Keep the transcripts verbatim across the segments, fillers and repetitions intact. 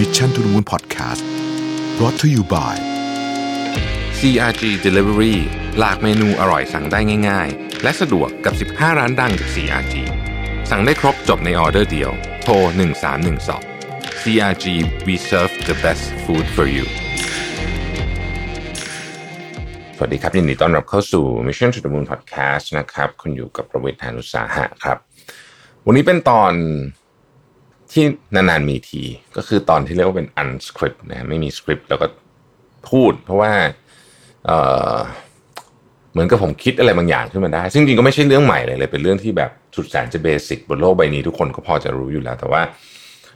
Mission to the Moon Podcast brought to you by ซี อาร์ จี Delivery หลากเมนูอร่อยสั่งได้ง่ายๆและสะดวกกับสิบห้าร้านดังจาก ซี อาร์ จี สั่งได้ครบจบในออเดอร์เดียวโทรหนึ่งสามหนึ่งสอง ซี อาร์ จี We serve the best food for youสวัสดีครับยินดีต้อนรับเข้าสู่ Mission to the Moon Podcast นะครับคุณอยู่กับประวิทย์ หานุสาหะครับวันนี้เป็นตอนที่นานๆมีทีก็คือตอนที่เรียกว่าเป็น unscript นะไม่มีสคริปต์แล้วก็พูดเพราะว่าเอ่อเหมือนกับผมคิดอะไรบางอย่างขึ้นมาได้ซึ่งจริงก็ไม่ใช่เรื่องใหม่เลยเลยเป็นเรื่องที่แบบสุดแสนจะเบสิกบนโลกใบนี้ทุกคนก็พอจะรู้อยู่แล้วแต่ว่า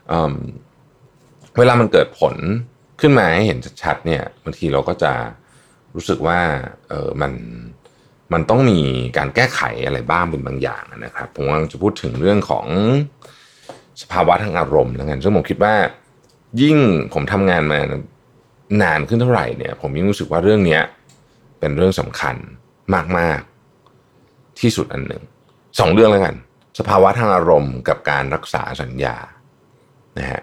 เอ่อเวลามันเกิดผลขึ้นมาให้เห็นชัดๆเนี่ยบางทีเราก็จะรู้สึกว่าเออมันมันต้องมีการแก้ไขอะไรบ้างเป็นบางอย่างนะครับผมกำลังจะพูดถึงเรื่องของสภาวะทางอารมณ์แล้วกันซึ่งผมคิดว่ายิ่งผมทำงานมานานขึ้นเท่าไหร่เนี่ยผมยิ่งรู้สึกว่าเรื่องนี้เป็นเรื่องสำคัญมากๆที่สุดอันหนึ่งสองเรื่องแล้วกันสภาวะทางอารมณ์กับการรักษาสัญญานะฮะ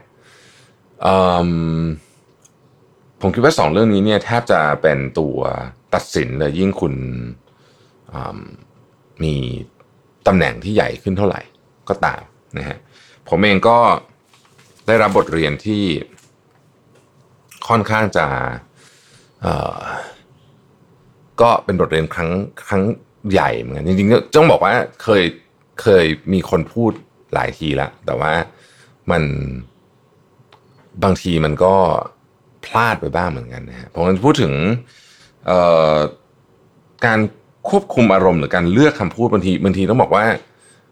เอ่อผมคิดว่าสองเรื่องนี้เนี่ยแทบจะเป็นตัวตัดสินเลยยิ่งคุณมีตำแหน่งที่ใหญ่ขึ้นเท่าไหร่ก็ตามนะฮะผมเองก็ได้รับบทเรียนที่ค่อนข้างจะก็เป็นบทเรียนครั้งครั้งใหญ่เหมือนกันจริงๆต้องบอกว่าเคยเคยมีคนพูดหลายทีแล้วแต่ว่ามันบางทีมันก็พลาดไปบ้างเหมือนกันนะฮะผมจะพูดถึงเอ่อการควบคุมอารมณ์หรือการเลือกคำพูดบางทีบางทีต้องบอกว่า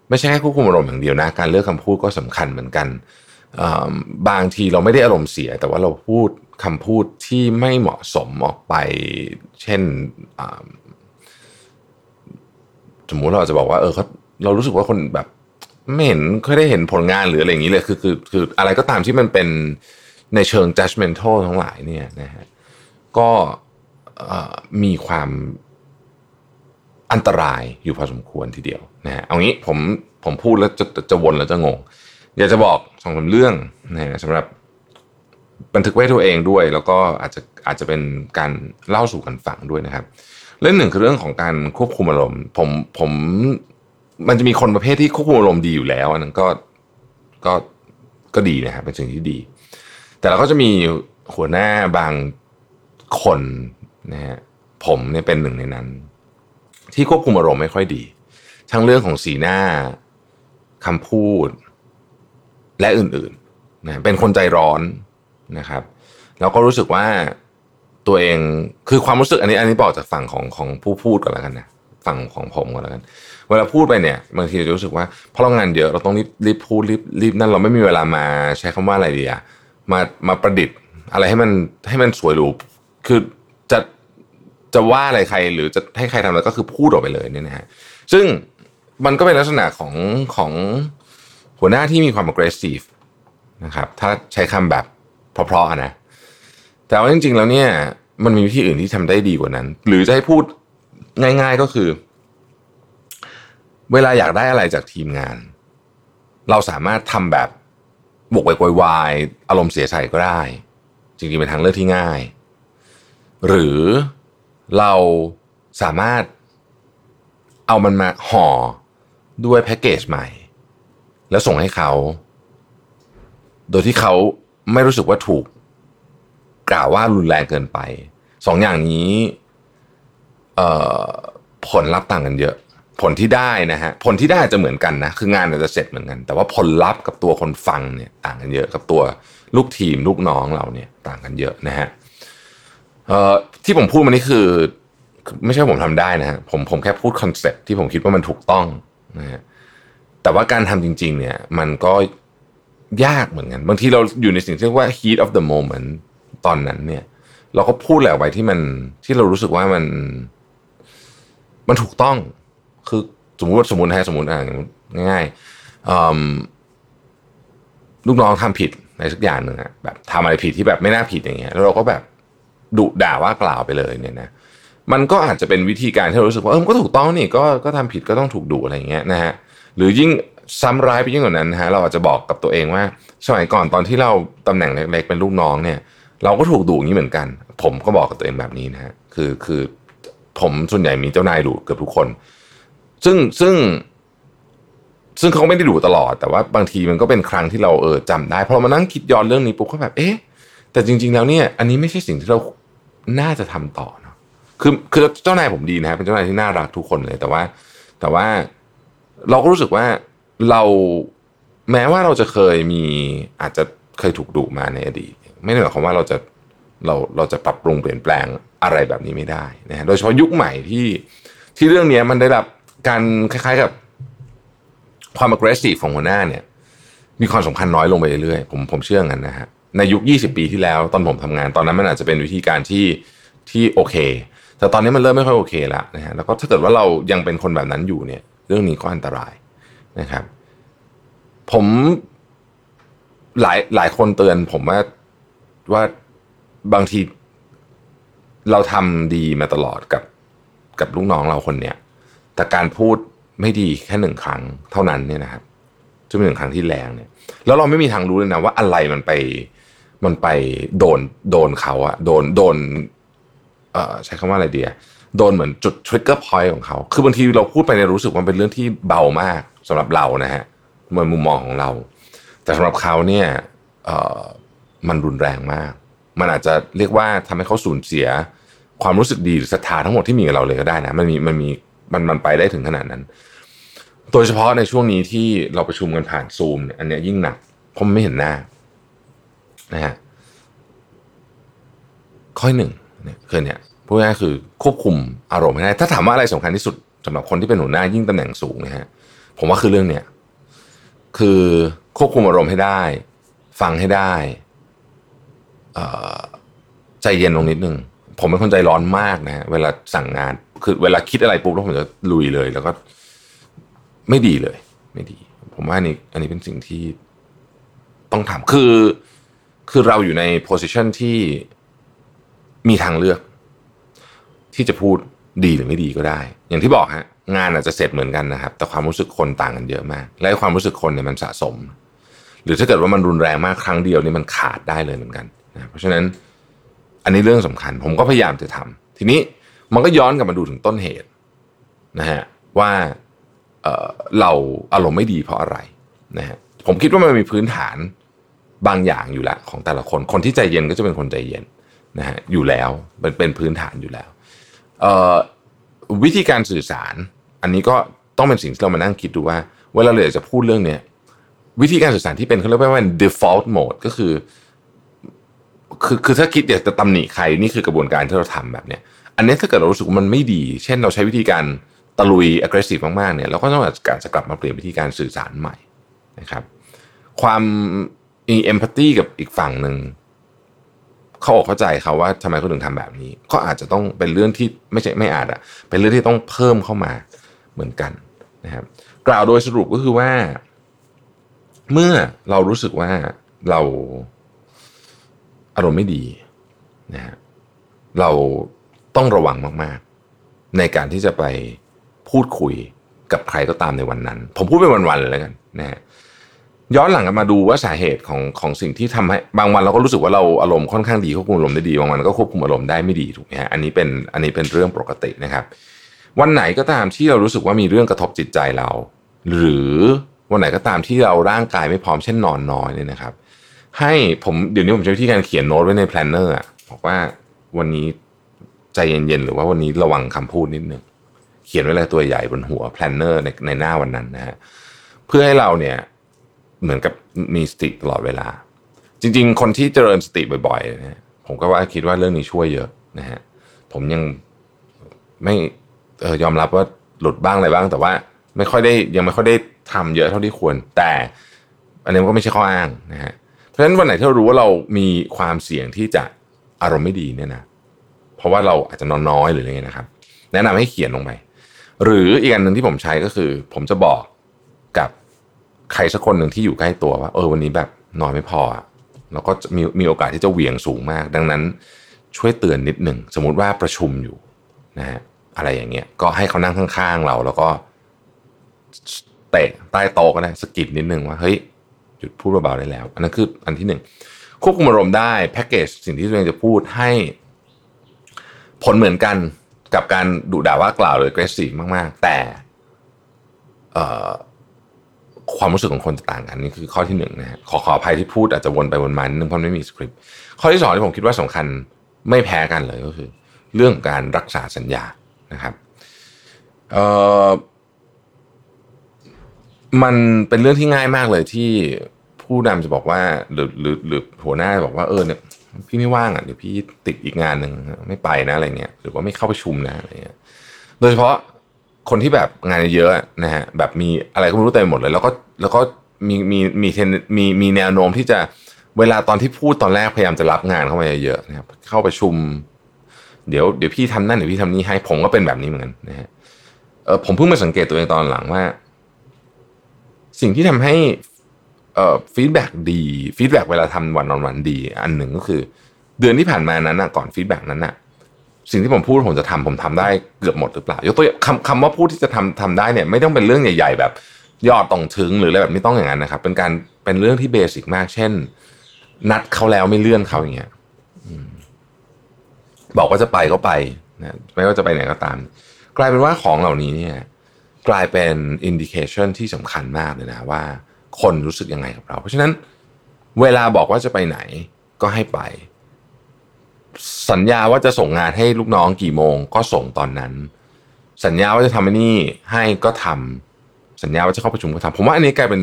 ไม่ใช่แค่ควบคุมอารมณ์อย่างเดียวนะการเลือกคำพูดก็สำคัญเหมือนกันเอ่อบางทีเราไม่ได้อารมณ์เสียแต่ว่าเราพูดคำพูดที่ไม่เหมาะสมออกไปเช่นเอ่อสมมุติเราจะบอกว่าเออเรารู้สึกว่าคนแบบไม่เห็นเคยได้เห็นผลงานหรืออะไรอย่างนี้เลยคือคือคืออะไรก็ตามที่มันเป็นในเชิง judgmental ทั้งหลายเนี่ยนะฮะก็มีความอันตรายอยู่พอสมควรทีเดียวนะฮะเอางี้ผมผมพูดแล้วจะจะวนแล้วจะงงอยากจะบอกสองสามเรื่องนะฮะสำหรับบันทึกไว้ตัวเองด้วยแล้วก็อาจจะอาจจะเป็นการเล่าสู่กันฟังด้วยนะครับเรื่องหนึ่งคือเรื่องของการควบคุมอารมณ์ผมผมมันจะมีคนประเภทที่ควบคุมอารมณ์ดีอยู่แล้วอันนั้นก็ก็ก็ดีนะครับเป็นสิ่งที่ดีแต่เราก็จะมีหัวหน้าบางคนนะฮะผมเนี่ยเป็นหนึ่งในนั้นที่ควบคุมอารมณ์ไม่ค่อยดีทั้งเรื่องของสีหน้าคำพูดและอื่นๆนะเป็นคนใจร้อนนะครับแล้วก็รู้สึกว่าตัวเองคือความรู้สึกอันนี้อันนี้บอกจากฝั่งของของผู้พูดก่อนแล้วกันนะฝั่งของผมก่อนแล้วกันเวลาพูดไปเนี่ยบางทีจะรู้สึกว่าเพราะเรางานเยอะเราต้องรีบรีบพูดรีบรีบนั่นเราไม่มีเวลามาใช้คำว่าอะไรดีอะมามาประดิษฐ์อะไรให้มันให้มันสวยหรูคือจะจะว่าอะไรใครหรือจะให้ใครทำอะไรก็คือพูดออกไปเลยเนี่ยนะฮะซึ่งมันก็เป็นลักษณะของของหัวหน้าที่มีความ aggressive นะครับถ้าใช้คำแบบเพราะๆนะแต่ว่าจริงๆแล้วเนี่ยมันมีวิธีอื่นที่ทำได้ดีกว่านั้นหรือจะให้พูดง่ายๆก็คือเวลาอยากได้อะไรจากทีมงานเราสามารถทำแบบบวกไปโวยวายอารมณ์เสียใจก็ได้จริงๆเป็นทางเลือกที่ง่ายหรือเราสามารถเอามันมาห่อด้วยแพ็กเกจใหม่แล้วส่งให้เขาโดยที่เขาไม่รู้สึกว่าถูกกล่าวว่ารุนแรงเกินไปสองอย่างนี้เอ่อผลลัพธ์ต่างกันเยอะผลที่ได้นะฮะผลที่ได้จะเหมือนกันนะคืองานอาจจะเสร็จเหมือนกันแต่ว่าผลลัพธ์กับตัวคนฟังเนี่ยต่างกันเยอะกับตัวลูกทีมลูกน้องเราเนี่ยต่างกันเยอะนะฮะเอ่อที่ผมพูดมานี่คือไม่ใช่ผมทำได้นะฮะผมผมแค่พูดคอนเซ็ปต์ที่ผมคิดว่ามันถูกต้องนะฮะแต่ว่าการทำจริงๆเนี่ยมันก็ยากเหมือนกันบางทีเราอยู่ในสิ่งที่เรียกว่า heat of the moment ตอนนั้นเนี่ยเราก็พูดแหละไว้ที่มันที่เรารู้สึกว่ามันมันถูกต้องคือสมมุติว่าสมมุติให้สมมุติอ่ะง่ายๆเอ่อลูกน้องทำผิดอะไรสักอย่างนึงอ่ะแบบทำอะไรผิดที่แบบไม่น่าผิดอย่างเงี้ยแล้วเราก็แบบดุด่าว่ากล่าวไปเลยเนี่ยนะมันก็อาจจะเป็นวิธีการที่เรารู้สึกว่าเออมันก็ถูกต้องนี่ก็ก็ทำผิดก็ต้องถูกดุอะไรอย่างเงี้ยนะฮะหรือยิ่ง ซ้ำร้ายไปยิ่งกว่านั้นฮะเราอาจจะบอกกับตัวเองว่าสมัยก่อนตอนที่เราตำแหน่งเล็กๆเป็นลูกน้องเนี่ยเราก็ถูกดุอย่างนี้เหมือนกันผมก็บอกกับตัวเองแบบนี้นะฮะคือคือผมส่วนใหญ่มีเจ้านายดุเกือบทุกคนซึ่งซึ่งซึ่งเขาไม่ได้ดุตลอดแต่ว่าบางทีมันก็เป็นครั้งที่เราเออจำได้พอเรามานั่งคิดย้อนเรื่องนี้ปุ๊บก็แบบเอ๊ะแต่จริงๆแล้วเนี่ยอันนี้ไม่ใช่สิ่งที่เราน่าจะทำต่อเนาะคือคือเจ้านายผมดีนะฮะเป็นเจ้านายที่น่ารักทุกคนเลยแต่ว่าแต่ว่าเราก็รู้สึกว่าเราแม้ว่าเราจะเคยมีอาจจะเคยถูกดุมาในอดีตไม่ได้หมายความว่าเราจะเราเราจะปรับปรุงเปลี่ยนแปลงอะไรแบบนี้ไม่ได้นะโดยเฉพาะยุคใหม่ที่ที่เรื่องนี้มันได้รับการคล้ายๆกับความ aggressive ของหัวหน้าเนี่ยมีความสำคัญน้อยลงไปเรื่อยๆผมผมเชื่องั้นนะฮะในยุคยี่สิบปีที่แล้วตอนผมทำงานตอนนั้นมันอาจจะเป็นวิธีการที่ที่โอเคแต่ตอนนี้มันเริ่มไม่ค่อยโอเคแล้วนะฮะแล้วก็ถ้าเกิดว่าเรายังเป็นคนแบบนั้นอยู่เนี่ยเรื่องนี้ก็อันตรายนะครับผมหลายหลายคนเตือนผมว่าว่าบางทีเราทำดีมาตลอดกับกับลูกน้องเราคนเนี้ยแต่การพูดไม่ดีแค่หนึ่งครั้งเท่านั้นเนี่ยนะครับจะเป็นหนึ่งครั้งที่แรงเนี่ยแล้วเราไม่มีทางรู้เลยนะว่าอะไรมันไปมันไปโดนโดนเขาอะโดนโดนเอ่อใช้คำว่าอะไรดีอะโดนเหมือนจุด trigger point ของเขาคือบางทีเราพูดไปเนี่ยรู้สึกว่าเป็นเรื่องที่เบามากสำหรับเรานะฮะในมุมมองของเราแต่สำหรับเขาเนี่ยเอ่อมันรุนแรงมากมันอาจจะเรียกว่าทำให้เขาสูญเสียความรู้สึกดีหรือศรัทธาทั้งหมดที่มีกับเราเลยก็ได้นะมันมีมันมีมันมันไปได้ถึงขนาดนั้นโดยเฉพาะในช่วงนี้ที่เราประชุมกันผ่านซูมเนี่ยอันนี้ยิ่งหนักเพราะไม่เห็นหน้านะฮะข้อหนึ่งเนี่ยคือเนี่ยพูดง่ายๆคือควบคุมอารมณ์ให้ได้ถ้าถามว่าอะไรสำคัญที่สุดสำหรับคนที่เป็นหัวหน้ายิ่งตำแหน่งสูงนะฮะผมว่าคือเรื่องเนี่ยคือควบคุมอารมณ์ให้ได้ฟังให้ได้ใจเย็นลงนิดนึงผมเป็นคนใจร้อนมากนะฮะเวลาสั่งงานคือเวลาคิดอะไรปุ๊บแล้วผมจะลุยเลยแล้วก็ไม่ดีเลยไม่ดีผมว่าอันนี้อันนี้เป็นสิ่งที่ต้องทำคือคือเราอยู่ใน position ที่มีทางเลือกที่จะพูดดีหรือไม่ดีก็ได้อย่างที่บอกฮะงานอาจจะเสร็จเหมือนกันนะครับแต่ความรู้สึกคนต่างกันเยอะมากและความรู้สึกคนเนี่ยมันสะสมหรือถ้าเกิดว่ามันรุนแรงมากครั้งเดียวนี่มันขาดได้เลยเหมือนกันนะเพราะฉะนั้นอันนี้เรื่องสำคัญผมก็พยายามจะทำทีนี้มันก็ย้อนกลับมาดูถึงต้นเหตุนะฮะว่าเอ่อเราอารมณ์ไม่ดีเพราะอะไรนะฮะผมคิดว่ามันมีพื้นฐานบางอย่างอยู่แล้วของแต่ละคนคนที่ใจเย็นก็จะเป็นคนใจเย็นนะฮะอยู่แล้วมันเป็นพื้นฐานอยู่แล้วเอ่อวิธีการสื่อสารอันนี้ก็ต้องเป็นสิ่งที่เรามานั่งคิดดูว่าเวลาเราอยากจะพูดเรื่องเนี้ยวิธีการสื่อสารที่เป็นเขาเรียกว่า default mode ก็คือคือคือถ้าคิดอยากจะตำหนิใครนี่คือกระบวนการที่เราทำแบบเนี้ยอันนี้ถ้าเกิดเรารู้สึกว่ามันไม่ดีเช่นเราใช้วิธีการตะลุย aggressive มากๆเนี่ยเราก็ต้องการจะกลับมาเปลี่ยนวิธีการสื่อสารใหม่นะครับความมี empathy กับอีกฝั่งหนึ่งเขาเข้าใจเขาว่าทำไมเขาถึงทำแบบนี้ก็อาจจะต้องเป็นเรื่องที่ไม่ใช่ไม่อาจอะเป็นเรื่องที่ต้องเพิ่มเข้ามาเหมือนกันนะครับกล่าวโดยสรุปก็คือว่าเมื่อเรารู้สึกว่าเราอารมณ์ไม่ดีนะฮะเราต้องระวังมากๆในการที่จะไปพูดคุยกับใครก็ตามในวันนั้นผมพูดเป็นวันๆเลยแล้วกันนะฮะย้อนหลังกันมาดูว่าสาเหตุของของสิ่งที่ทำให้บางวันเราก็รู้สึกว่าเราอารมณ์ค่อนข้างดีควบคุมอารมณ์ได้ดีบางวันก็ควบคุมอารมณ์ได้ไม่ดีถูกไหมฮะอันนี้เป็นอันนี้เป็นเรื่องปกตินะครับวันไหนก็ตามที่เรารู้สึกว่ามีเรื่องกระทบจิตใจเราหรือวันไหนก็ตามที่เราร่างกายไม่พร้อมเช่นนอนน้อยเนี่ยนะครับให้ผมเดี๋ยวนี้ผมใช้วิธีการเขียนโน้ตไว้ในแพลนเนอร์บอกว่าวันนี้ใจเย็นๆหรือว่าวันนี้ระวังคำพูดนิดนึงเขียนไว้เลยตัวใหญ่บนหัวแพลนเนอร์ในในหน้าวันนั้นนะฮะเพื่อให้เราเนี่ยเหมือนกับมีสติตลอดเวลาจริงๆคนที่เจริญสติบ่อยๆนะผมก็ว่าคิดว่าเรื่องนี้ช่วยเยอะนะฮะผมยังไม่เอ่อยอมรับว่าหลุดบ้างอะไรบ้างแต่ว่าไม่ค่อยได้ยังไม่ค่อยได้ทำเยอะเท่าที่ควรแต่อันนี้มันก็ไม่ใช่ข้ออ้างนะฮะเพราะฉะนั้นวันไหนที่เรารู้ว่าเรามีความเสี่ยงที่จะอารมณ์ไม่ดีเนี่ยนะเพราะว่าเราอาจจะนอนน้อยหรืออะไรเงี้ยนะครับแนะนำให้เขียนลงไปหรืออีกอันหนึ่งที่ผมใช้ก็คือผมจะบอกกับใครสักคนหนึ่งที่อยู่ใกล้ตัวว่าเออวันนี้แบบนอนไม่พอแล้วก็มีมีโอกาสที่จะเหวี่ยงสูงมากดังนั้นช่วยเตือนนิดหนึ่งสมมติว่าประชุมอยู่นะฮะอะไรอย่างเงี้ยก็ให้เขานั่งข้างๆเราแล้วก็ เตะใต้โต๊ะก็ได้สะกิดนิดนึงว่าเฮ้ยหยุดพูดเบาๆได้แล้วอันนั้นคืออันที่หนึ่งควบคุมอารมณ์ได้แพ็กเกจสิ่งที่ตัวเองจะพูดให้ผลเหมือนกันกับการดุด่าว่ากล่าวหรือ aggressive มากๆแต่ความรู้สึกของคนจะต่างกันนี่คือข้อที่หนึ่งนะฮะขอขออภัยที่พูดอาจจะวนไปวนมานิดนึงเพราะไม่มีสคริปต์ข้อที่สองที่ผมคิดว่าสำคัญไม่แพ้กันเลยก็คือเรื่องการรักษาสัญญานะครับเอ่อมันเป็นเรื่องที่ง่ายมากเลยที่ผู้นำจะบอกว่าหรือหรือหรือหัวหน้าบอกว่าเออเนี่ยพี่ไม่ว่างอ่ะเดี๋ยวพี่ติดอีกงานนึงไม่ไปนะอะไรเงี้ยหรือว่าไม่เข้าประชุมนะอะไรเงี้ยโดยเฉพาะคนที่แบบงานเยอะนะฮะแบบมีอะไรก็ไม่รู้เต็มหมดเลยแล้วก็แล้วก็มีมีมีมีมีแนวโน้มที่จะเวลาตอนที่พูดตอนแรกพยายามจะรับงานเข้ามาเยอะๆนะครับเข้าประชุมเดี๋ยวเดี๋ยวพี่ทำนั่นเดี๋ยวพี่ทำนี่ให้ผมก็เป็นแบบนี้เหมือนกันนะฮะเออผมเพิ่งมาสังเกตตัวเองตอนหลังว่าสิ่งที่ทำให้เอ่อฟีดแบ็กดีฟีดแบ็กเวลาทำวันนอนวันดีอันหนึ่งก็คือเดือนที่ผ่านมานั้นนะก่อนฟีดแบ็กนั้นนะสิ่งที่ผมพูดผมจะทำผมทำได้เกือบหมดหรือเปล่ายกตัวคำคำว่าพูดที่จะทำทำได้เนี่ยไม่ต้องเป็นเรื่องใหญ่ๆแบบยอดต้องถึงหรืออะไรแบบไม่ต้องอย่างนั้นนะครับเป็นการเป็นเรื่องที่เบสิกมากเช่นนัดเขาแล้วไม่เลื่อนเขาอย่างเงี้ยบอกว่าจะไปก็ไปนะไม่ว่าจะไปไหนก็ตามกลายเป็นว่าของเหล่านี้เนี่ยกลายเป็นอินดิเคชันที่สำคัญมากเลยนะว่าคนรู้สึกยังไงกับเราเพราะฉะนั้นเวลาบอกว่าจะไปไหนก็ให้ไปสัญญาว่าจะส่งงานให้ลูกน้องกี่โมงก็ส่งตอนนั้นสัญญาว่าจะทำนี่ให้ก็ทำสัญญาว่าจะเข้าประชุมก็ทำผมว่าอันนี้กลายเป็น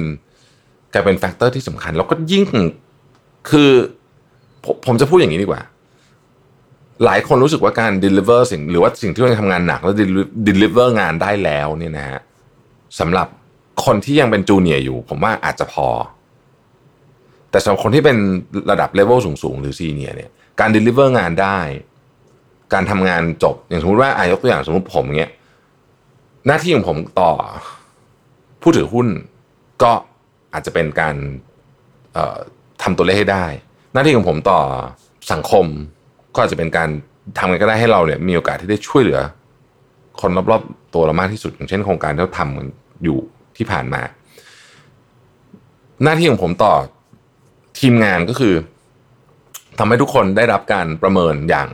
กลายเป็นแฟกเตอร์ที่สำคัญแล้วก็ยิ่งคือผมผมจะพูดอย่างนี้ดีกว่าหลายคนรู้สึกว่าการ deliver สิ่งหรือว่าสิ่งที่เราทำงานหนักแล้ว deliver งานได้แล้วเนี่ยนะฮะสำหรับคนที่ยังเป็นจูเนียร์อยู่ผมว่าอาจจะพอแต่สำหรับคนที่เป็นระดับเลเวลสูงๆหรือซีเนียร์เนี่ยการ deliver งานได้การทำงานจบอย่างสมมติว่าอ่ะยกตัวอย่างสมมติผมอย่างเงี้ยหน้าที่ของผมต่อผู้ถือหุ้นก็อาจจะเป็นการเอ่อทำตัวเลขให้ได้หน้าที่ของผมต่อสังคมก็อาจจะเป็นการทำกันก็ได้ให้เราเนี่ยมีโอกาสที่ได้ช่วยเหลือคนรอบๆตัวเรามากที่สุดอย่างเช่นโครงการที่เราทำอยู่ที่ผ่านมาหน้าที่ของผมต่อทีมงานก็คือทำให้ทุกคนได้รับการประเมินอย่าง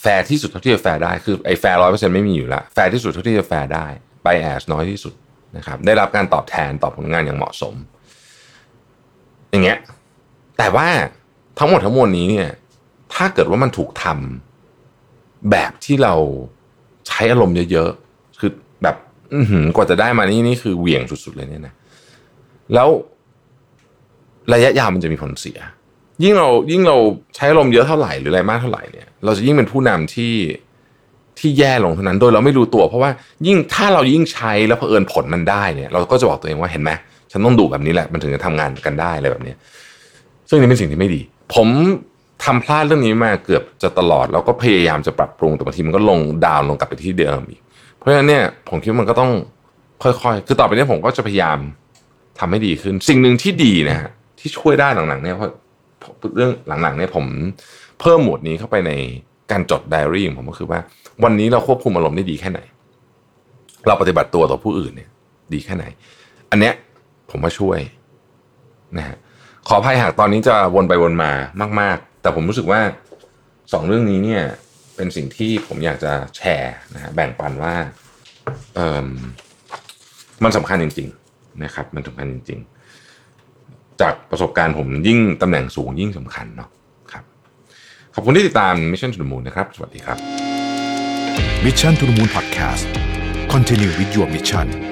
แฟร์ที่สุดเท่าที่จะแฟร์ได้คือไอ้แฟร์ หนึ่งร้อยเปอร์เซ็นต์ ไม่มีอยู่แล้วแฟร์ที่สุดเท่าที่จะแฟร์ได้ไบแอสน้อยที่สุดนะครับได้รับการตอบแทนตอบผลงานอย่างเหมาะสมอย่างเงี้ยแต่ว่าทั้งหมดทั้งมวลนี้เนี่ยถ้าเกิดว่ามันถูกทำแบบที่เราใช้อารมณ์เยอะๆคือแบบอื้อหือกว่าจะได้มานี่นี่คือเหวี่ยงสุดๆเลยเนี่ยนะแล้วระยะยาวมันจะมีผลเสียยิ่งเรายิ่งเราใช้อารมณ์เยอะเท่าไหร่หรืออะไรมากเท่าไหร่เนี่ยเราจะยิ่งเป็นผู้นำที่ที่แย่ลงเท่านั้นโดยเราไม่รู้ตัวเพราะว่ายิ่งถ้าเรายิ่งใช้แล้วเผอิญผลมันได้เนี่ยเราก็จะบอกตัวเองว่าเห็นไหมฉันต้องดูแบบนี้แหละมันถึงจะทำงานกันได้อะไรแบบนี้ซึ่งนี่เป็นสิ่งที่ไม่ดีผมทำพลาดเรื่องนี้มาเกือบจะตลอดแล้วก็พยายามจะปรับปรุงแต่บางทีมันก็ลงดาวลงกลับไปที่เดิมอีกเพราะฉะนั้นเนี่ยผมคิดว่ามันก็ต้องค่อยๆคือต่อไปนี้ผมก็จะพยายามทำให้ดีขึ้นสิ่งหนึ่งที่ดีนะฮะที่ช่วยได้หลังๆเนี่ยเพราะเรื่องหลังๆเนี่ยผมเพิ่มหมวดนี้เข้าไปในการจดไดอารี่ของผมก็คือว่าวันนี้เราควบคุมอารมณ์ได้ดีแค่ไหนเราปฏิบัติตัวต่อผู้อื่นเนี่ยดีแค่ไหนอันเนี้ยผมว่าช่วยนะฮะขออภัยหากตอนนี้จะวนไปวนมามากๆแต่ผมรู้สึกว่าสองเรื่องนี้เนี่ยเป็นสิ่งที่ผมอยากจะแชร์นะฮะแบ่งปันว่าเอ่อมันสำคัญจริงๆนะครับมันสำคัญจริงๆจากประสบการณ์ผมยิ่งตำแหน่งสูงยิ่งสำคัญเนาะครับขอบคุณที่ติดตาม Mission to the Moon นะครับสวัสดีครับ Mission to the Moon Podcast Continue with your mission